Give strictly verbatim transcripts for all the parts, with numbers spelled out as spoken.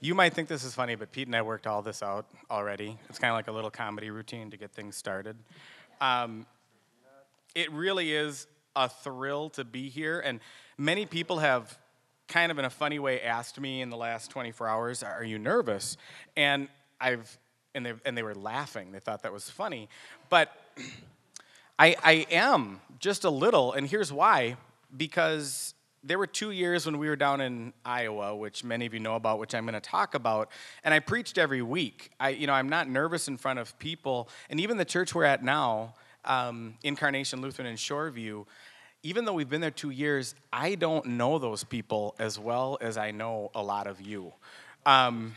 You might think this is funny, but Pete and I worked all this out already. It's kind of like a little comedy routine to get things started. Um, it really is a thrill to be here, and many people have kind of in a funny way asked me in the last twenty-four hours, are you nervous? And I've and they and they were laughing. They thought that was funny. But I I am just a little, and here's why, because there were two years when we were down in Iowa, which many of you know about, which I'm going to talk about, and I preached every week. I you know, I'm not nervous in front of people, and even the church we're at now, um, Incarnation Lutheran in Shoreview, even though we've been there two years, I don't know those people as well as I know a lot of you. Um,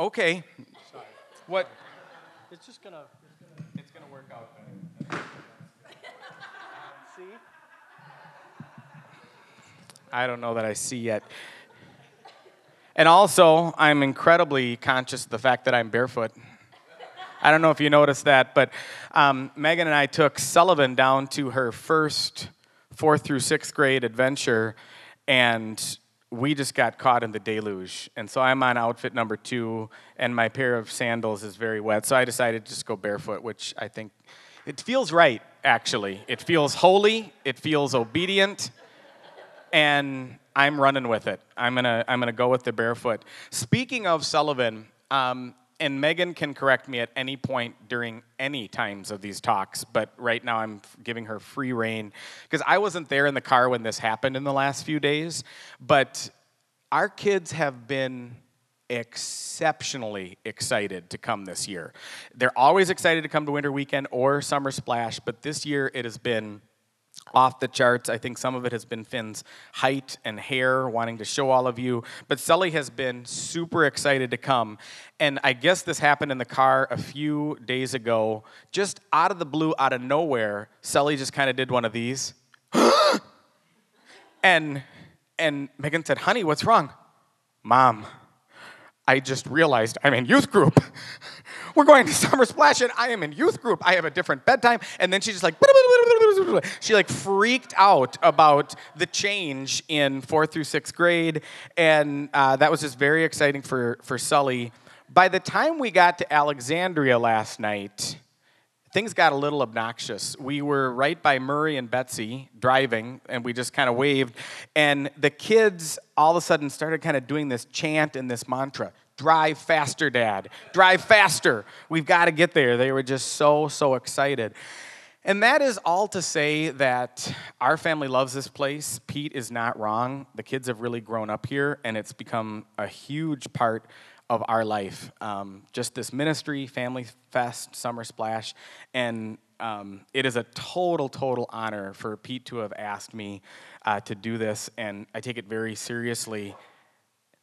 okay. Sorry. What? It's just gonna. It's gonna work out better. See? I don't know that I see yet. And also, I'm incredibly conscious of the fact that I'm barefoot. I don't know if you noticed that, but um, Megan and I took Sullivan down to her first fourth through sixth grade adventure, and we just got caught in the deluge. And so I'm on outfit number two, and my pair of sandals is very wet, so I decided to just go barefoot, which I think, it feels right, actually. It feels holy, it feels obedient, and I'm running with it. I'm gonna, I'm gonna go with the barefoot. Speaking of Sullivan, um, and Megan can correct me at any point during any times of these talks, but right now I'm giving her free rein because I wasn't there in the car when this happened in the last few days, but our kids have been exceptionally excited to come this year. They're always excited to come to Winter Weekend or Summer Splash, but this year it has been off the charts. I think some of it has been Finn's height and hair, wanting to show all of you. But Sully has been super excited to come. And I guess this happened in the car a few days ago. Just out of the blue, out of nowhere, Sully just kind of did one of these. and and Megan said, honey, what's wrong? Mom, I just realized I'm in youth group. We're going to Summer Splash, and I am in youth group. I have a different bedtime. And then she just like, she like freaked out about the change in fourth through sixth grade. And uh, that was just very exciting for, for Sully. By the time we got to Alexandria last night, things got a little obnoxious. We were right by Murray and Betsy driving, and we just kind of waved. And the kids all of a sudden started kind of doing this chant and this mantra. Drive faster, Dad. Drive faster. We've got to get there. They were just so, so excited. And that is all to say that our family loves this place. Pete is not wrong. The kids have really grown up here, and it's become a huge part of our life. Um, just this ministry, Family Fest, Summer Splash, and um, it is a total, total honor for Pete to have asked me uh, to do this, and I take it very seriously.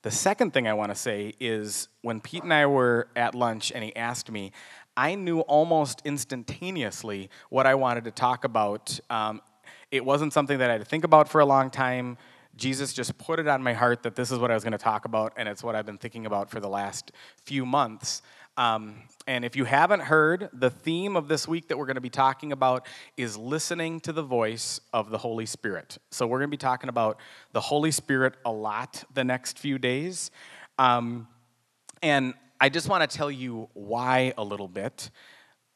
The second thing I want to say is when Pete and I were at lunch and he asked me, I knew almost instantaneously what I wanted to talk about. Um, it wasn't something that I had to think about for a long time. Jesus just put it on my heart that this is what I was going to talk about, and it's what I've been thinking about for the last few months. Um, and if you haven't heard, the theme of this week that we're going to be talking about is listening to the voice of the Holy Spirit. So we're going to be talking about the Holy Spirit a lot the next few days. Um, and I just want to tell you why a little bit.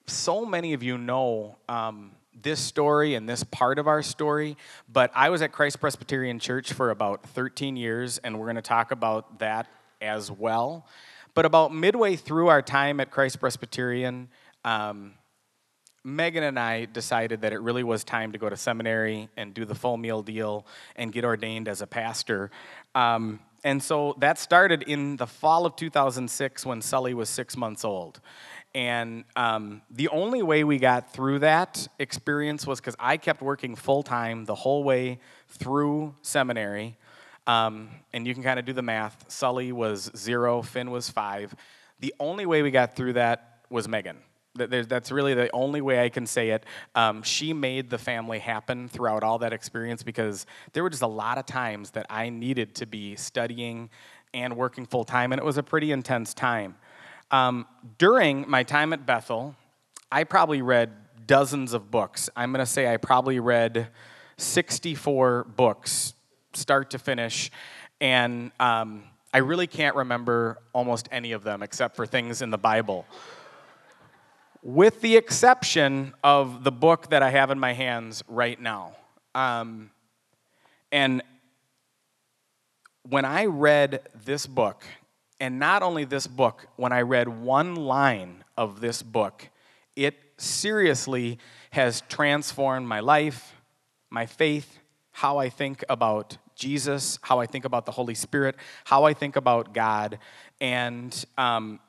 So many of you know um, this story and this part of our story, but I was at Christ Presbyterian Church for about thirteen years, and we're going to talk about that as well. But about midway through our time at Christ Presbyterian, um, Megan and I decided that it really was time to go to seminary and do the full meal deal and get ordained as a pastor. Um, and so that started in the fall of two thousand six when Sully was six months old. And um, the only way we got through that experience was because I kept working full-time the whole way through seminary. Um, and you can kind of do the math. Sully was zero, Finn was five. The only way we got through that was Megan. That's really the only way I can say it. Um, she made the family happen throughout all that experience because there were just a lot of times that I needed to be studying and working full time, and it was a pretty intense time. Um, during my time at Bethel, I probably read dozens of books. I'm going to say I probably read sixty-four books, start to finish, and um, I really can't remember almost any of them except for things in the Bible, with the exception of the book that I have in my hands right now. Um, and when I read this book, and not only this book, when I read one line of this book, it seriously has transformed my life, my faith, how I think about Jesus, how I think about the Holy Spirit, how I think about God. And um,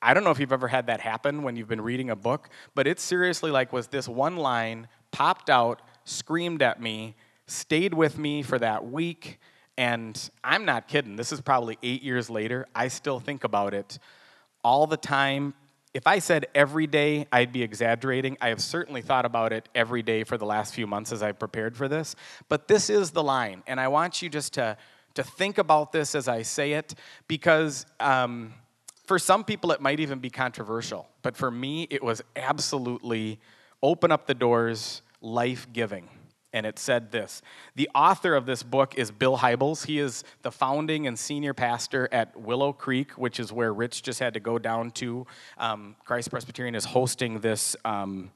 I don't know if you've ever had that happen when you've been reading a book, but it seriously like was this one line popped out, screamed at me, stayed with me for that week. And I'm not kidding. This is probably eight years later. I still think about it all the time. If I said every day, I'd be exaggerating. I have certainly thought about it every day for the last few months as I prepared for this. But this is the line, and I want you just to, to think about this as I say it, because um, for some people it might even be controversial. But for me, it was absolutely open up the doors, life-giving. And it said this. The author of this book is Bill Hybels. He is the founding and senior pastor at Willow Creek, which is where Rich just had to go down to. Um, Christ Presbyterian is hosting this, um,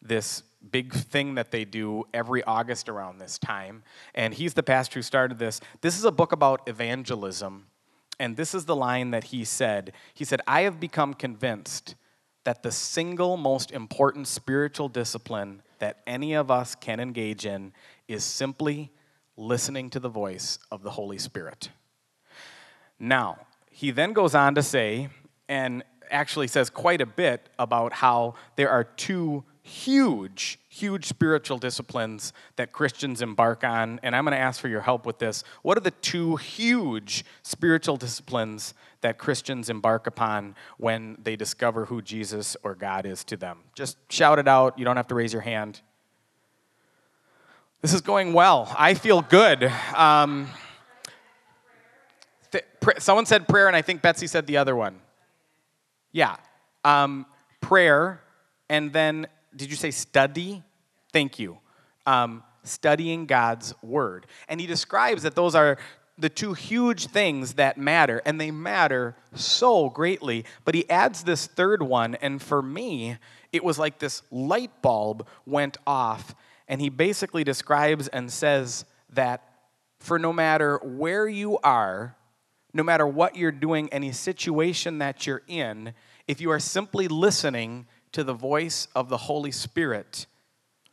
this big thing that they do every August around this time. And he's the pastor who started this. This is a book about evangelism. And this is the line that he said. He said, "I have become convinced that the single most important spiritual discipline that any of us can engage in is simply listening to the voice of the Holy Spirit." Now, he then goes on to say, and actually says quite a bit about how there are two huge, huge spiritual disciplines that Christians embark on, and I'm going to ask for your help with this. What are the two huge spiritual disciplines that Christians embark upon when they discover who Jesus or God is to them? Just shout it out. You don't have to raise your hand. This is going well. I feel good. Um, th- pr- someone said prayer, and I think Betsy said the other one. Yeah. Um, prayer, and then did you say study? Thank you. Um, studying God's word. And he describes that those are the two huge things that matter, and they matter so greatly. But he adds this third one, and for me, it was like this light bulb went off, and he basically describes and says that for no matter where you are, no matter what you're doing, any situation that you're in, if you are simply listening to the voice of the Holy Spirit,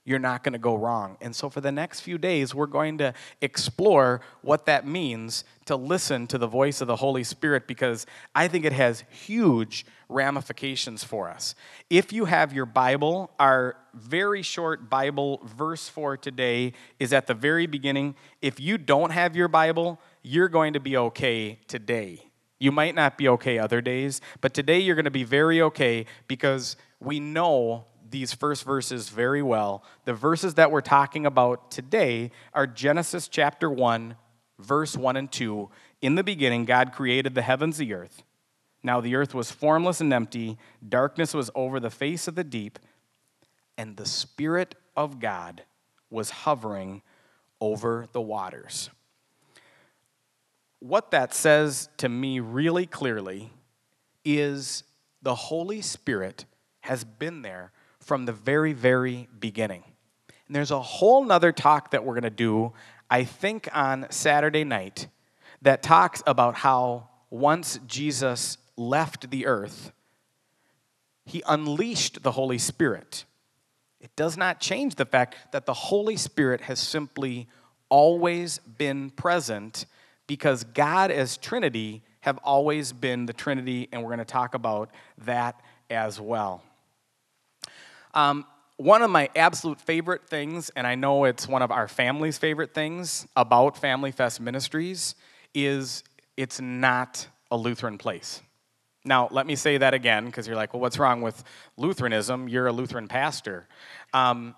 you're not going to go wrong. And so for the next few days, we're going to explore what that means to listen to the voice of the Holy Spirit, because I think it has huge ramifications for us. If you have your Bible, our very short Bible verse for today is at the very beginning. If you don't have your Bible, you're going to be okay today. You might not be okay other days, but today you're going to be very okay, because we know these first verses very well. The verses that we're talking about today are Genesis chapter one, verse one and two. In the beginning, God created the heavens and the earth. Now the earth was formless and empty. Darkness was over the face of the deep. And the Spirit of God was hovering over the waters. What that says to me really clearly is the Holy Spirit has been there from the very, very beginning. And there's a whole nother talk that we're going to do, I think, on Saturday night that talks about how once Jesus left the earth, he unleashed the Holy Spirit. It does not change the fact that the Holy Spirit has simply always been present, because God as Trinity have always been the Trinity, and we're going to talk about that as well. Um, one of my absolute favorite things, and I know it's one of our family's favorite things about Family Fest Ministries, is it's not a Lutheran place. Now, let me say that again, because you're like, well, what's wrong with Lutheranism? You're a Lutheran pastor. Um,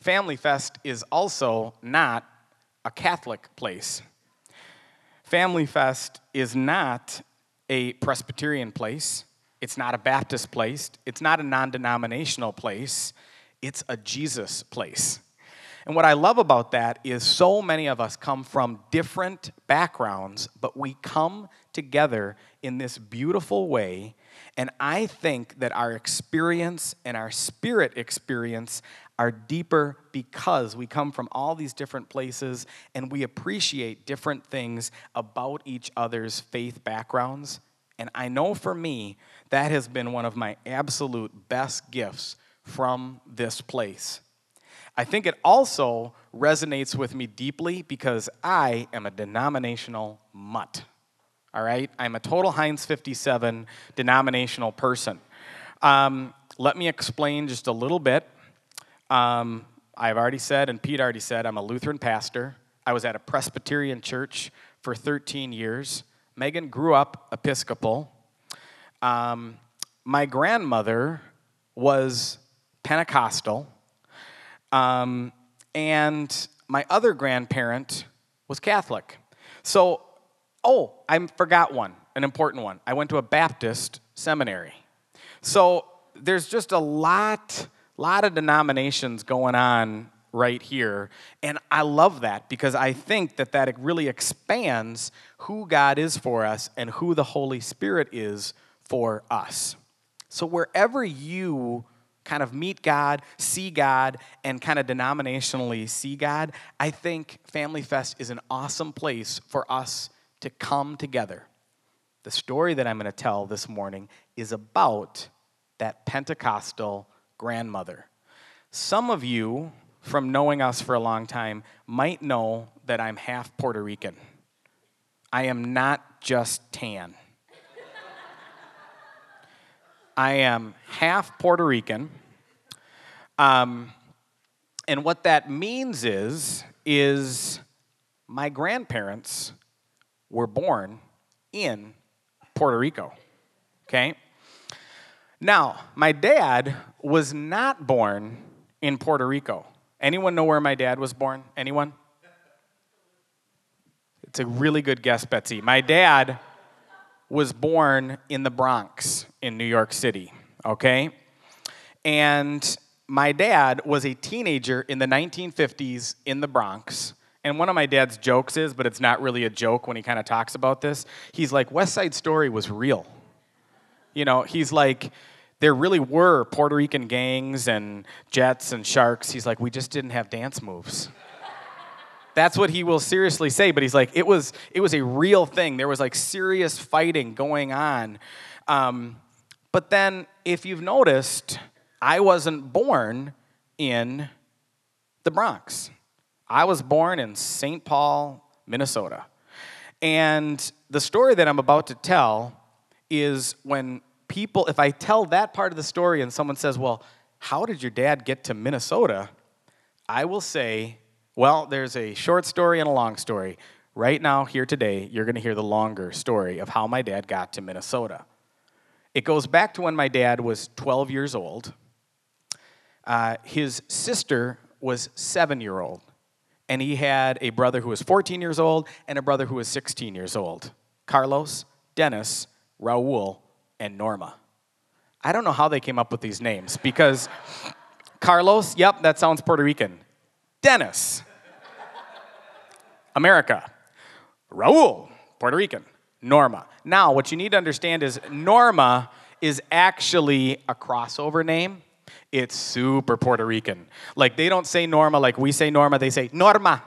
Family Fest is also not a Catholic place. Family Fest is not a Presbyterian place. It's not a Baptist place. It's not a non-denominational place. It's a Jesus place. And what I love about that is so many of us come from different backgrounds, but we come together in this beautiful way. And I think that our experience and our spirit experience are deeper because we come from all these different places and we appreciate different things about each other's faith backgrounds. And I know for me, that has been one of my absolute best gifts from this place. I think it also resonates with me deeply because I am a denominational mutt. All right? I'm a total Heinz fifty-seven denominational person. Um, let me explain just a little bit. Um, I've already said, and Pete already said, I'm a Lutheran pastor. I was at a Presbyterian church for thirteen years. Megan grew up Episcopal. Um, my grandmother was Pentecostal. Um, and my other grandparent was Catholic. So, oh, I forgot one, an important one. I went to a Baptist seminary. So there's just a lot, lot of denominations going on right here. And I love that because I think that that really expands who God is for us and who the Holy Spirit is for us. So wherever you kind of meet God, see God, and kind of denominationally see God, I think Family Fest is an awesome place for us to come together. The story that I'm going to tell this morning is about that Pentecostal grandmother. Some of you, from knowing us for a long time, might know that I'm half Puerto Rican. I am not just tan. I am half Puerto Rican. Um, and what that means is, is my grandparents were born in Puerto Rico, okay? Now, my dad was not born in Puerto Rico. Anyone know where my dad was born? Anyone? It's a really good guess, Betsy. My dad was born in the Bronx in New York City, okay? And my dad was a teenager in the nineteen fifties in the Bronx. And one of my dad's jokes is, but it's not really a joke when he kind of talks about this, he's like, West Side Story was real. You know, he's like, there really were Puerto Rican gangs and jets and sharks. He's like, we just didn't have dance moves. That's what he will seriously say, but he's like, it was it was a real thing. There was like serious fighting going on. Um, but then, if you've noticed, I wasn't born in the Bronx. I was born in Saint Paul, Minnesota. And the story that I'm about to tell is when people, if I tell that part of the story and someone says, well, how did your dad get to Minnesota? I will say, well, there's a short story and a long story. Right now, here today, you're going to hear the longer story of how my dad got to Minnesota. It goes back to when my dad was twelve years old. Uh, his sister was seven years old. And he had a brother who was fourteen years old and a brother who was sixteen years old. Carlos, Dennis, Raul, and Norma. I don't know how they came up with these names because Carlos, yep, that sounds Puerto Rican. Dennis, America. Raul, Puerto Rican. Norma. Now, what you need to understand is Norma is actually a crossover name. It's super Puerto Rican. Like, they don't say Norma like we say Norma. They say Norma.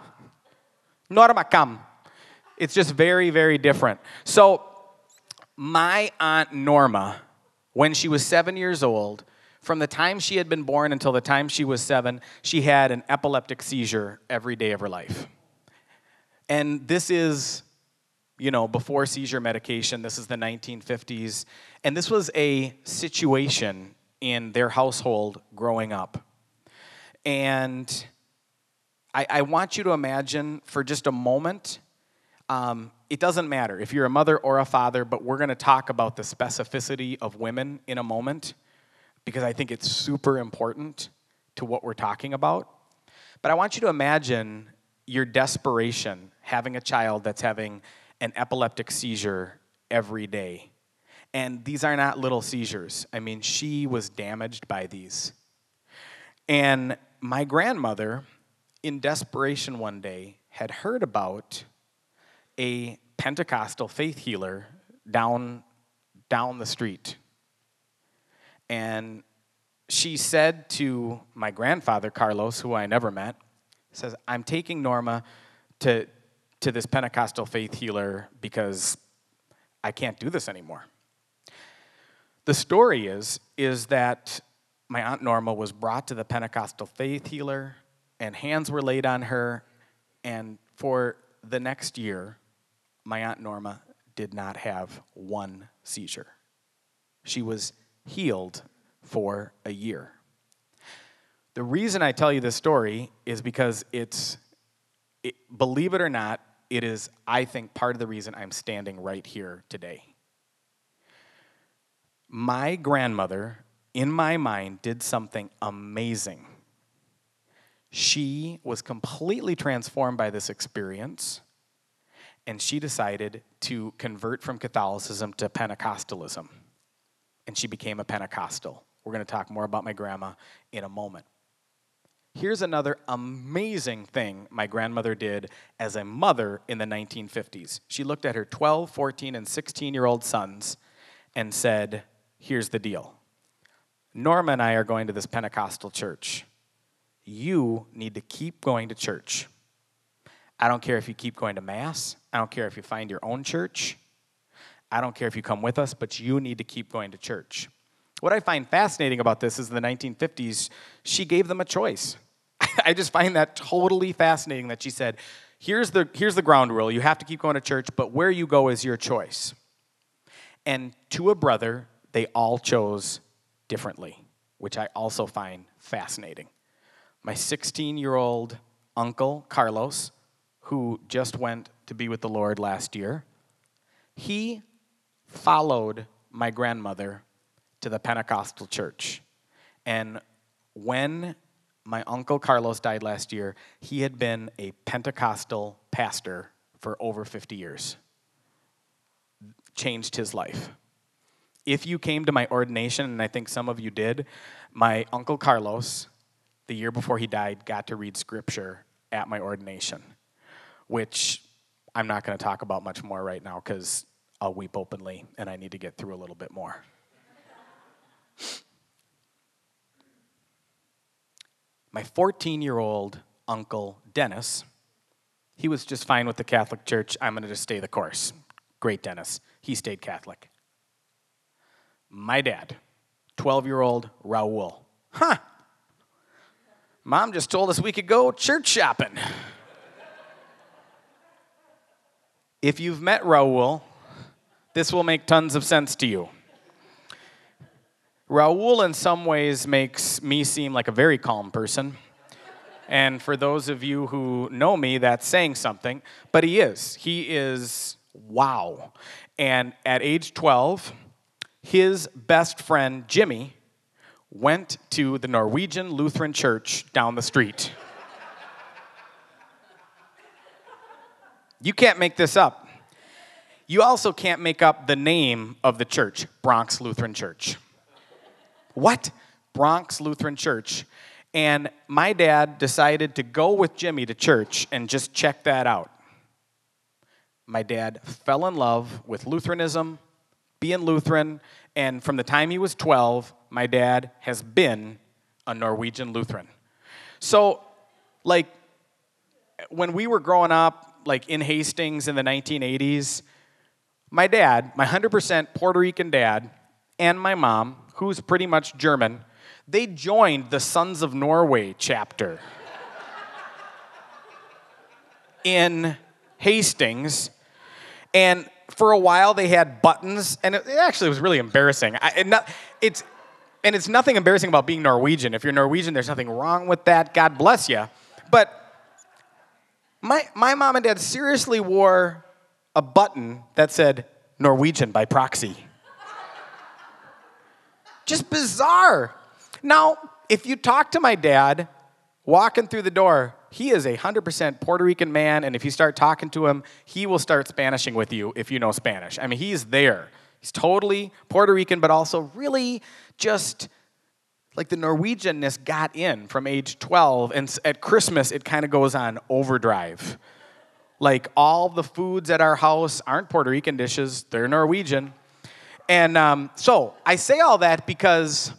Norma, come. It's just very, very different. So my Aunt Norma, when she was seven years old, from the time she had been born until the time she was seven, she had an epileptic seizure every day of her life. And this is, you know, before seizure medication. This is the nineteen fifties. And this was a situation in their household growing up. And I, I want you to imagine for just a moment, um, it doesn't matter if you're a mother or a father, but we're going to talk about the specificity of women in a moment because I think it's super important to what we're talking about. But I want you to imagine your desperation having a child that's having an epileptic seizure every day. And these are not little seizures. I mean, she was damaged by these. And my grandmother in desperation one day, had heard about a Pentecostal faith healer down, down the street. And she said to my grandfather, Carlos, who I never met, says, I'm taking Norma to, to this Pentecostal faith healer because I can't do this anymore. The story is, is that my Aunt Norma was brought to the Pentecostal faith healer, and hands were laid on her, and for the next year, my Aunt Norma did not have one seizure. She was healed for a year. The reason I tell you this story is because it's, it, believe it or not, it is, I think, part of the reason I'm standing right here today. My grandmother, in my mind, did something amazing. She was completely transformed by this experience, and she decided to convert from Catholicism to Pentecostalism, and she became a Pentecostal. We're going to talk more about my grandma in a moment. Here's another amazing thing my grandmother did as a mother in the nineteen fifties. She looked at her twelve, fourteen, and sixteen-year-old sons and said, here's the deal. Norma and I are going to this Pentecostal church. You need to keep going to church. I don't care if you keep going to Mass. I don't care if you find your own church. I don't care if you come with us, but you need to keep going to church. What I find fascinating about this is in the nineteen fifties, she gave them a choice. I just find that totally fascinating that she said, here's the, here's the ground rule. You have to keep going to church, but where you go is your choice. And to a brother, they all chose differently, which I also find fascinating. My sixteen-year-old uncle, Carlos, who just went to be with the Lord last year, he followed my grandmother to the Pentecostal church. And when my uncle Carlos died last year, he had been a Pentecostal pastor for over fifty years. Changed his life. If you came to my ordination, and I think some of you did, my uncle Carlos, the year before he died, got to read scripture at my ordination, which I'm not going to talk about much more right now because I'll weep openly and I need to get through a little bit more. My fourteen-year-old uncle, Dennis, he was just fine with the Catholic Church. I'm going to just stay the course. Great, Dennis. He stayed Catholic. My dad, twelve-year-old Raul. Huh. Mom just told us we could go church shopping. If you've met Raul, this will make tons of sense to you. Raul, in some ways, makes me seem like a very calm person. And for those of you who know me, that's saying something. But he is. He is, wow. And at age twelve, his best friend, Jimmy, went to the Norwegian Lutheran Church down the street. You can't make this up. You also can't make up the name of the church, Bronx Lutheran Church. What? Bronx Lutheran Church. And my dad decided to go with Jimmy to church and just check that out. My dad fell in love with Lutheranism, being Lutheran, and from the time he was twelve, my dad has been a Norwegian Lutheran. So, like, when we were growing up, like in Hastings in the nineteen eighties, my dad, my one hundred percent Puerto Rican dad, and my mom, who's pretty much German, they joined the Sons of Norway chapter in Hastings, and for a while they had buttons, and it actually was really embarrassing. I, it not, it's, and it's nothing embarrassing about being Norwegian. If you're Norwegian, there's nothing wrong with that. God bless you. But My, my mom and dad seriously wore a button that said, Norwegian by proxy. Just bizarre. Now, if you talk to my dad walking through the door, he is a one hundred percent Puerto Rican man, and if you start talking to him, he will start Spanishing with you if you know Spanish. I mean, he's there. He's totally Puerto Rican, but also really just Like the Norwegian-ness got in from age twelve, and at Christmas it kind of goes on overdrive. Like all the foods at our house aren't Puerto Rican dishes, they're Norwegian. And um, so I say all that because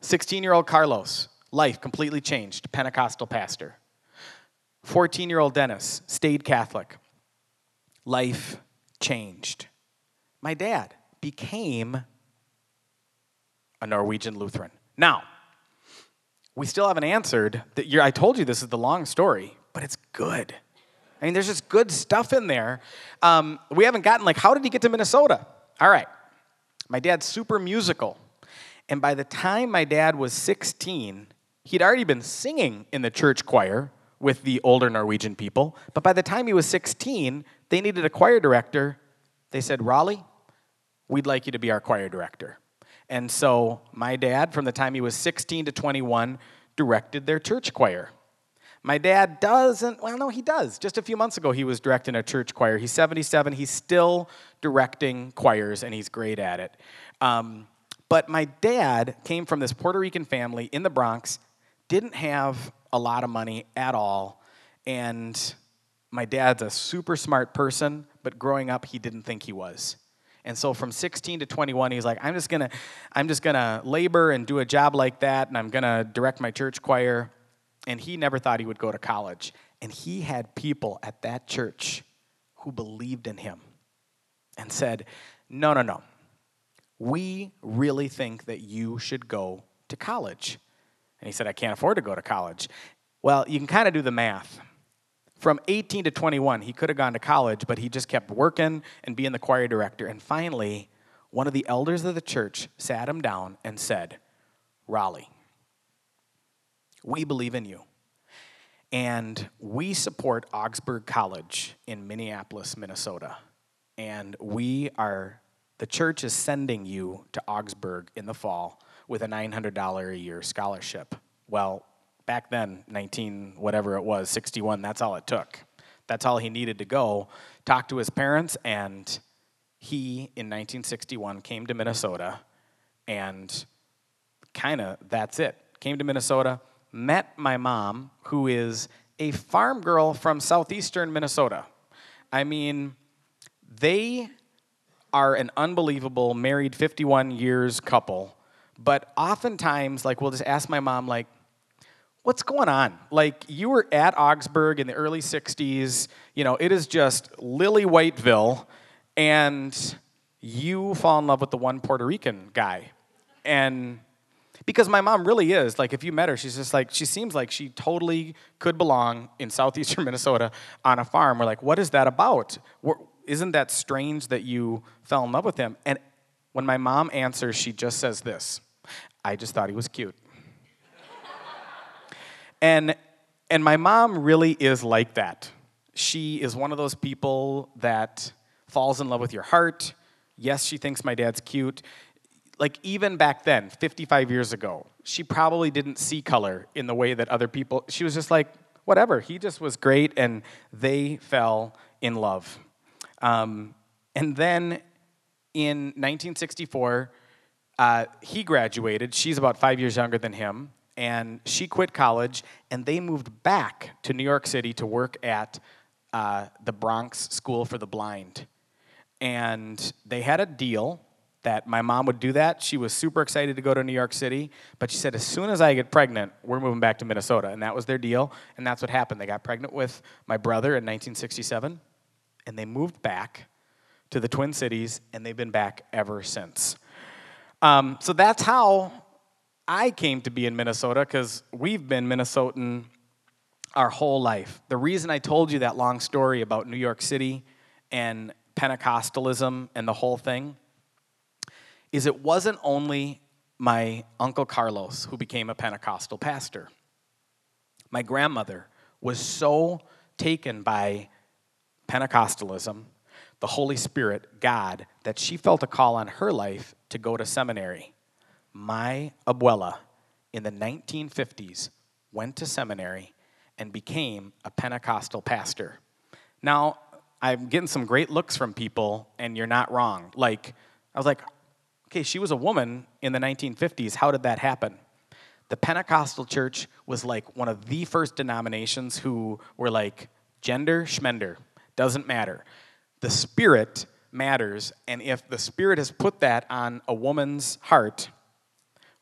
sixteen-year-old Carlos, life completely changed, Pentecostal pastor. fourteen-year-old Dennis stayed Catholic. Life changed. My dad became a Norwegian Lutheran. Now, we still haven't answered that. You're, I told you this is the long story, but it's good. I mean, there's just good stuff in there. Um, we haven't gotten, like, how did he get to Minnesota? All right. My dad's super musical. And by the time my dad was sixteen, he'd already been singing in the church choir with the older Norwegian people. But by the time he was sixteen, they needed a choir director. They said, Raleigh, we'd like you to be our choir director. And so my dad, from the time he was sixteen to twenty-one, directed their church choir. My dad doesn't, well, no, he does. Just a few months ago, he was directing a church choir. He's seventy-seven. He's still directing choirs, and he's great at it. Um, but my dad came from this Puerto Rican family in the Bronx, didn't have a lot of money at all, and my dad's a super smart person, but growing up, he didn't think he was. And so from sixteen to twenty-one, he's like, I'm just gonna, I'm just gonna labor and do a job like that, and I'm gonna direct my church choir. And he never thought he would go to college. And he had people at that church who believed in him and said, no, no, no. We really think that you should go to college. And he said, I can't afford to go to college. Well, you can kind of do the math. From eighteen to twenty-one, he could have gone to college, but he just kept working and being the choir director. And finally, one of the elders of the church sat him down and said, Raleigh, we believe in you, and we support Augsburg College in Minneapolis, Minnesota, and we are, the church is sending you to Augsburg in the fall with a nine hundred dollars a year scholarship. Well, back then, nineteen, whatever it was, sixty-one, that's all it took. That's all he needed to go, talk to his parents, and he, in nineteen sixty-one, came to Minnesota, and kind of that's it. Came to Minnesota, met my mom, who is a farm girl from southeastern Minnesota. I mean, they are an unbelievable married fifty-one years couple, but oftentimes, like, we'll just ask my mom, like, what's going on? Like, you were at Augsburg in the early sixties, you know, it is just Lily Whiteville, and you fall in love with the one Puerto Rican guy, and... Because my mom really is, like, if you met her, she's just like, she seems like she totally could belong in southeastern Minnesota on a farm. We're like, what is that about? We're, isn't that strange that you fell in love with him? And when my mom answers, she just says this, I just thought he was cute. and, and my mom really is like that. She is one of those people that falls in love with your heart. Yes, she thinks my dad's cute. Like, even back then, fifty-five years ago, she probably didn't see color in the way that other people, she was just like, whatever, he just was great, and they fell in love. Um, and then in nineteen sixty-four, uh, he graduated, she's about five years younger than him, and she quit college, and they moved back to New York City to work at uh, the Bronx School for the Blind. And they had a deal that my mom would do that. She was super excited to go to New York City, but she said, as soon as I get pregnant, we're moving back to Minnesota, and that was their deal, and that's what happened. They got pregnant with my brother in nineteen sixty-seven, and they moved back to the Twin Cities, and they've been back ever since. Um, so that's how I came to be in Minnesota, because we've been Minnesotan our whole life. The reason I told you that long story about New York City and Pentecostalism and the whole thing is it wasn't only my Uncle Carlos who became a Pentecostal pastor. My grandmother was so taken by Pentecostalism, the Holy Spirit, God, that she felt a call on her life to go to seminary. My abuela in the nineteen fifties went to seminary and became a Pentecostal pastor. Now, I'm getting some great looks from people, and you're not wrong. Like, I was like, okay, she was a woman in the nineteen fifties. How did that happen? The Pentecostal church was like one of the first denominations who were like, gender, schmender, doesn't matter. The Spirit matters, and if the Spirit has put that on a woman's heart,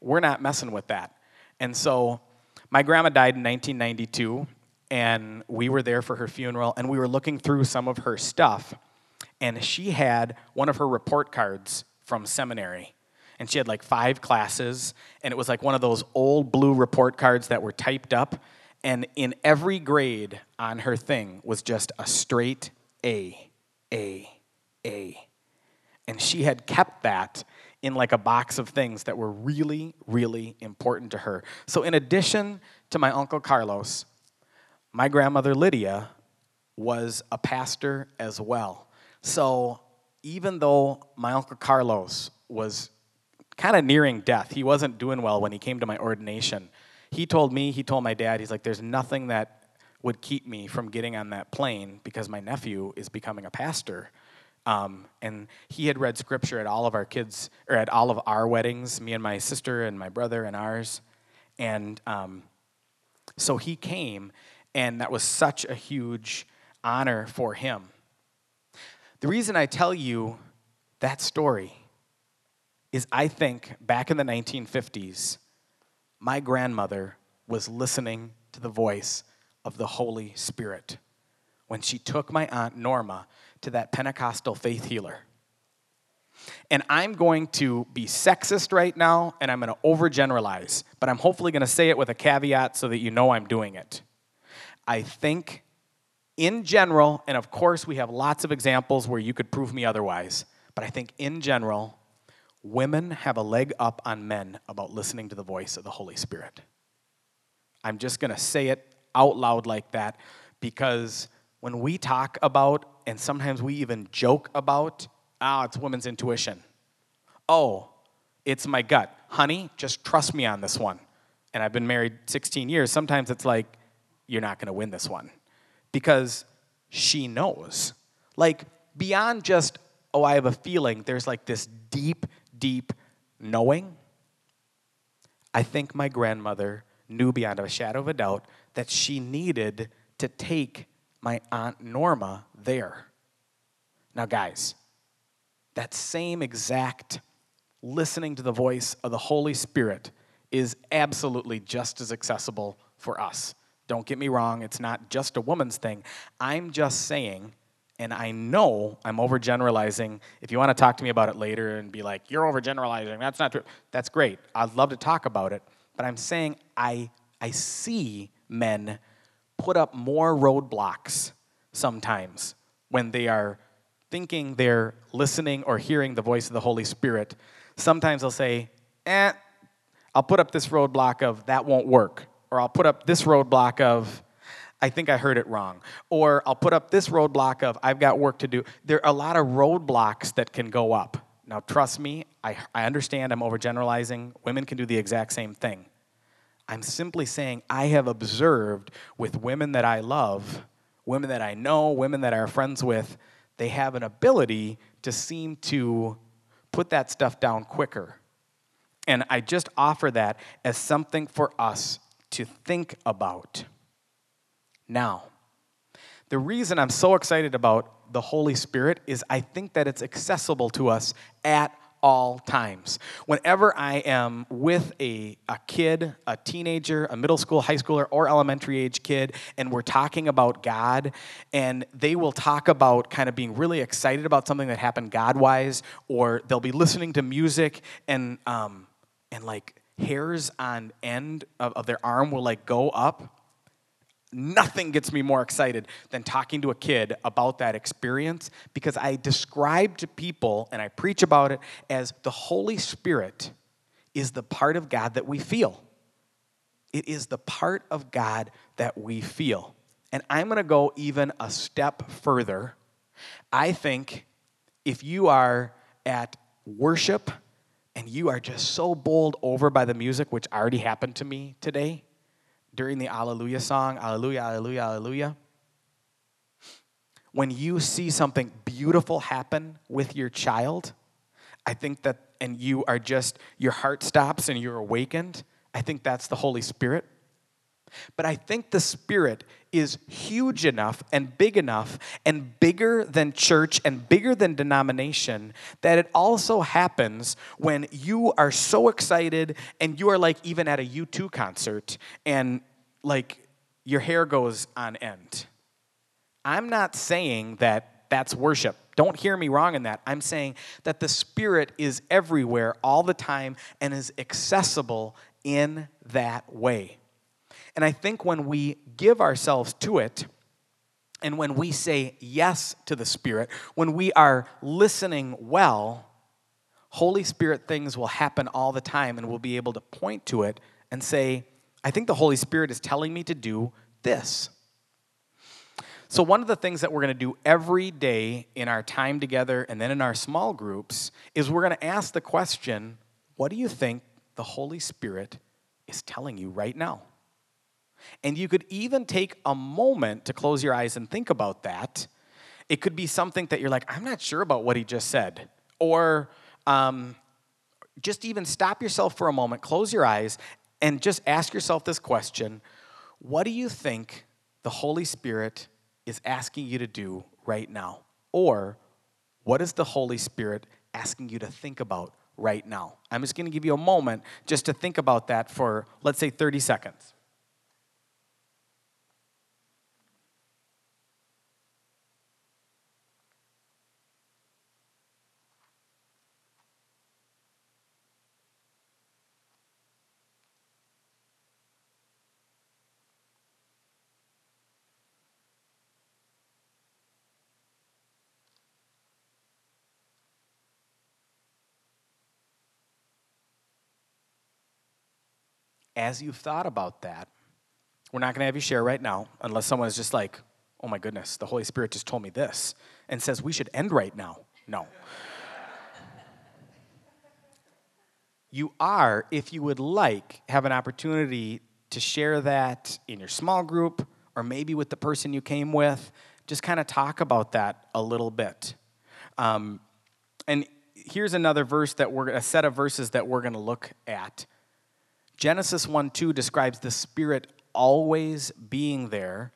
we're not messing with that. And so my grandma died in nineteen ninety-two, and we were there for her funeral, and we were looking through some of her stuff, and she had one of her report cards from seminary. And she had like five classes, and it was like one of those old blue report cards that were typed up, and in every grade on her thing was just a straight A, A, A. And she had kept that in like a box of things that were really, really important to her. So in addition to my Uncle Carlos, my grandmother Lydia was a pastor as well. So even though my Uncle Carlos was kind of nearing death. He wasn't doing well when he came to my ordination. He told me, he told my dad, he's like, there's nothing that would keep me from getting on that plane because my nephew is becoming a pastor. Um, and he had read scripture at all of our kids, or at all of our weddings, me and my sister and my brother and ours. And um, so he came, and that was such a huge honor for him. The reason I tell you that story is I think back in the nineteen fifties, my grandmother was listening to the voice of the Holy Spirit when she took my Aunt Norma to that Pentecostal faith healer. And I'm going to be sexist right now, and I'm going to overgeneralize, but I'm hopefully going to say it with a caveat so that you know I'm doing it. I think in general, and of course we have lots of examples where you could prove me otherwise, but I think in general, women have a leg up on men about listening to the voice of the Holy Spirit. I'm just going to say it out loud like that, because when we talk about, and sometimes we even joke about, ah, it's women's intuition. Oh, it's my gut. Honey, just trust me on this one. And I've been married sixteen years. Sometimes it's like, you're not going to win this one. Because she knows. Like, beyond just, oh, I have a feeling, there's like this deep, deep knowing. I think my grandmother knew beyond a shadow of a doubt that she needed to take my Aunt Norma there. Now, guys, that same exact listening to the voice of the Holy Spirit is absolutely just as accessible for us. Don't get me wrong, it's not just a woman's thing. I'm just saying, and I know I'm overgeneralizing. If you want to talk to me about it later and be like, you're overgeneralizing, that's not true, that's great. I'd love to talk about it. But I'm saying I, I see men put up more roadblocks sometimes when they are thinking they're listening or hearing the voice of the Holy Spirit. Sometimes they'll say, eh, I'll put up this roadblock of that won't work. Or I'll put up this roadblock of I think I heard it wrong. Or I'll put up this roadblock of, I've got work to do. There are a lot of roadblocks that can go up. Now, trust me, I, I understand I'm overgeneralizing. Women can do the exact same thing. I'm simply saying I have observed with women that I love, women that I know, women that are friends with, they have an ability to seem to put that stuff down quicker. And I just offer that as something for us to think about. Now, the reason I'm so excited about the Holy Spirit is I think that it's accessible to us at all times. Whenever I am with a, a kid, a teenager, a middle school, high schooler, or elementary age kid, and we're talking about God, and they will talk about kind of being really excited about something that happened God-wise, or they'll be listening to music, and, um, and like hairs on end of, of their arm will like go up. Nothing gets me more excited than talking to a kid about that experience, because I describe to people, and I preach about it, as the Holy Spirit is the part of God that we feel. It is the part of God that we feel. And I'm going to go even a step further. I think if you are at worship and you are just so bowled over by the music, which already happened to me today, during the Alleluia song, Alleluia, Alleluia, Alleluia. When you see something beautiful happen with your child, I think that, and you are just, your heart stops and you're awakened. I think that's the Holy Spirit. But I think the Spirit is huge enough and big enough and bigger than church and bigger than denomination that it also happens when you are so excited and you are like even at a U two concert and like your hair goes on end. I'm not saying that that's worship. Don't hear me wrong in that. I'm saying that the Spirit is everywhere all the time and is accessible in that way. And I think when we give ourselves to it, and when we say yes to the Spirit, when we are listening well, Holy Spirit things will happen all the time, and we'll be able to point to it and say, I think the Holy Spirit is telling me to do this. So one of the things that we're going to do every day in our time together and then in our small groups is we're going to ask the question, what do you think the Holy Spirit is telling you right now? And you could even take a moment to close your eyes and think about that. It could be something that you're like, I'm not sure about what he just said. Or um, just even stop yourself for a moment, close your eyes, and just ask yourself this question. What do you think the Holy Spirit is asking you to do right now? Or what is the Holy Spirit asking you to think about right now? I'm just going to give you a moment just to think about that for, let's say, thirty seconds. As you've thought about that, we're not going to have you share right now unless someone is just like, oh my goodness, the Holy Spirit just told me this and says we should end right now. No. You are, if you would like, have an opportunity to share that in your small group or maybe with the person you came with. Just kind of talk about that a little bit. Um, and here's another verse that we're, a set of verses that we're going to look at. Genesis one two describes the Spirit always being there.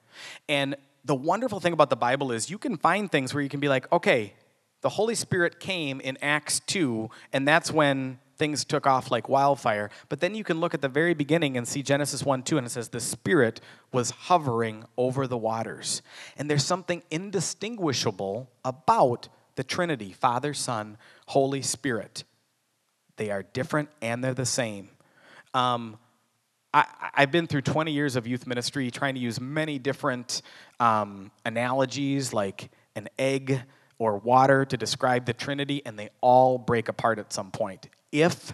And the wonderful thing about the Bible is you can find things where you can be like, okay, the Holy Spirit came in Acts two, and that's when things took off like wildfire. But then you can look at the very beginning and see Genesis one two, and it says the Spirit was hovering over the waters. And there's something indistinguishable about the Trinity, Father, Son, Holy Spirit. They are different and they're the same. Um, I, I've been through twenty years of youth ministry trying to use many different um, analogies like an egg or water to describe the Trinity, and they all break apart at some point. If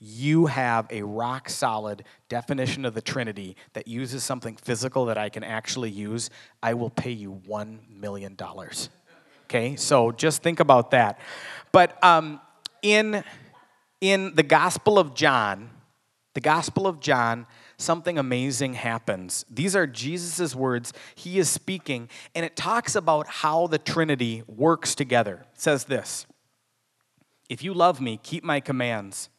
you have a rock-solid definition of the Trinity that uses something physical that I can actually use, I will pay you one million dollars. Okay? So just think about that. But um, in, in the Gospel of John... The Gospel of John, something amazing happens. These are Jesus' words. He is speaking, and it talks about how the Trinity works together. It says this, if you love me, keep my commands,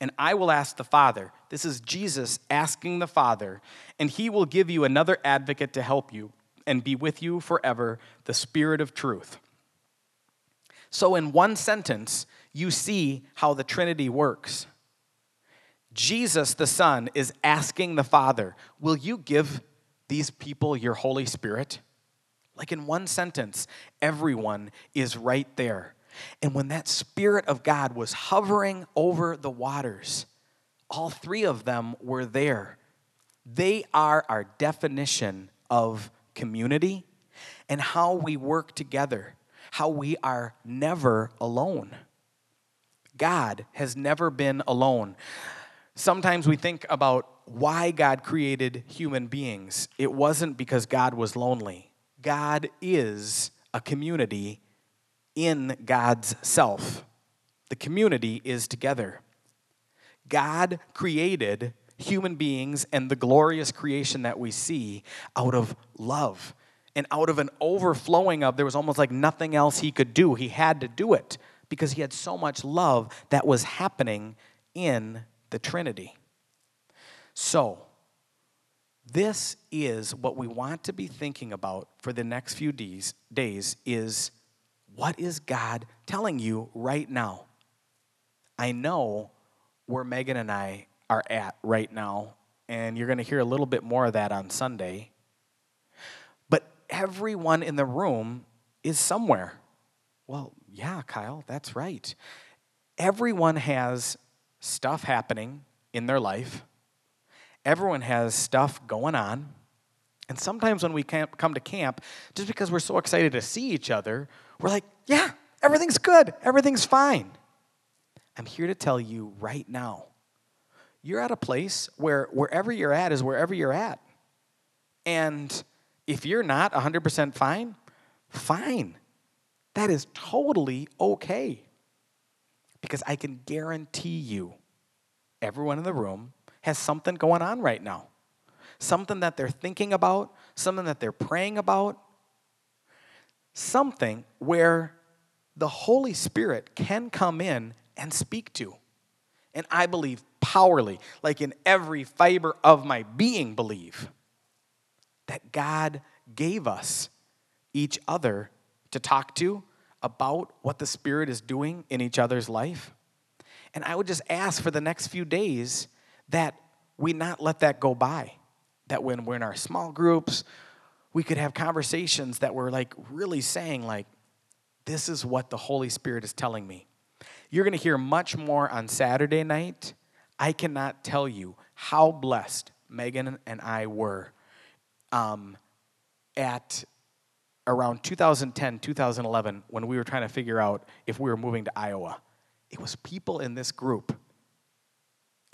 and I will ask the Father. This is Jesus asking the Father, and he will give you another advocate to help you and be with you forever, the Spirit of truth. So in one sentence, you see how the Trinity works. Jesus, the Son, is asking the Father, will you give these people your Holy Spirit? Like in one sentence, everyone is right there. And when that Spirit of God was hovering over the waters, all three of them were there. They are our definition of community and how we work together, how we are never alone. God has never been alone. Sometimes we think about why God created human beings. It wasn't because God was lonely. God is a community in God's self. The community is together. God created human beings and the glorious creation that we see out of love and out of an overflowing of, there was almost like nothing else he could do. He had to do it because he had so much love that was happening in the Trinity. So, this is what we want to be thinking about for the next few days, days is what is God telling you right now? I know where Megan and I are at right now, and you're going to hear a little bit more of that on Sunday. But everyone in the room is somewhere. Well, yeah, Kyle, that's right. Everyone has stuff happening in their life. Everyone has stuff going on. And sometimes when we come to camp, just because we're so excited to see each other, we're like, yeah, everything's good. Everything's fine. I'm here to tell you right now, you're at a place where wherever you're at is wherever you're at. And if you're not one hundred percent fine, fine. That is totally okay. Because I can guarantee you, everyone in the room has something going on right now. Something that they're thinking about, something that they're praying about, something where the Holy Spirit can come in and speak to. And I believe powerfully, like in every fiber of my being, believe that God gave us each other to talk to about what the Spirit is doing in each other's life. And I would just ask for the next few days that we not let that go by. That when we're in our small groups, we could have conversations that were like really saying like, this is what the Holy Spirit is telling me. You're going to hear much more on Saturday night. I cannot tell you how blessed Megan and I were um, at around two thousand ten, two thousand eleven when we were trying to figure out if we were moving to Iowa. It was people in this group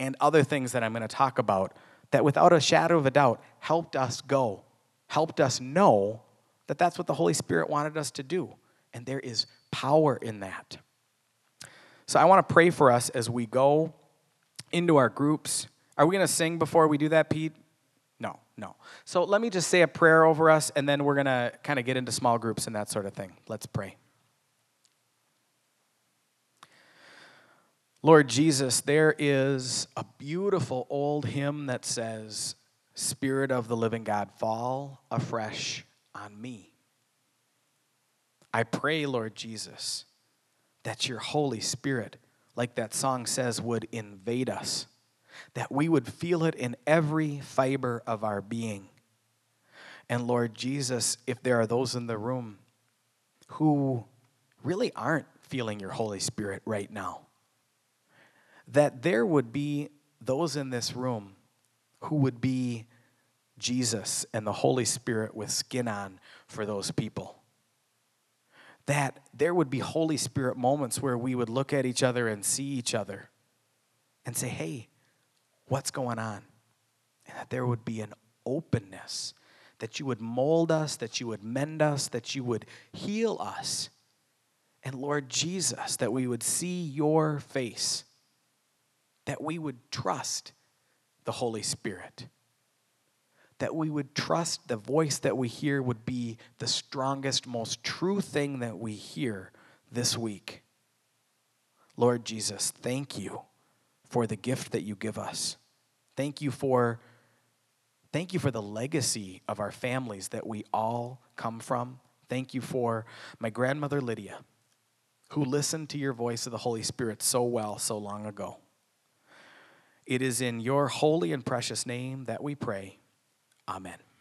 and other things that I'm going to talk about that without a shadow of a doubt helped us go, helped us know that that's what the Holy Spirit wanted us to do. And there is power in that. So I want to pray for us as we go into our groups. Are we going to sing before we do that, Pete? No, no. So let me just say a prayer over us, and then we're going to kind of get into small groups and that sort of thing. Let's pray. Lord Jesus, there is a beautiful old hymn that says, Spirit of the living God, fall afresh on me. I pray, Lord Jesus, that your Holy Spirit, like that song says, would invade us, that we would feel it in every fiber of our being. And Lord Jesus, if there are those in the room who really aren't feeling your Holy Spirit right now, that there would be those in this room who would be Jesus and the Holy Spirit with skin on for those people. That there would be Holy Spirit moments where we would look at each other and see each other and say, hey, what's going on? And that there would be an openness, that you would mold us, that you would mend us, that you would heal us. And Lord Jesus, that we would see your face, that we would trust the Holy Spirit, that we would trust the voice that we hear would be the strongest, most true thing that we hear this week. Lord Jesus, thank you for the gift that you give us. Thank you for, thank you for the legacy of our families that we all come from. Thank you for my grandmother Lydia, who listened to your voice of the Holy Spirit so well so long ago. It is in your holy and precious name that we pray. Amen.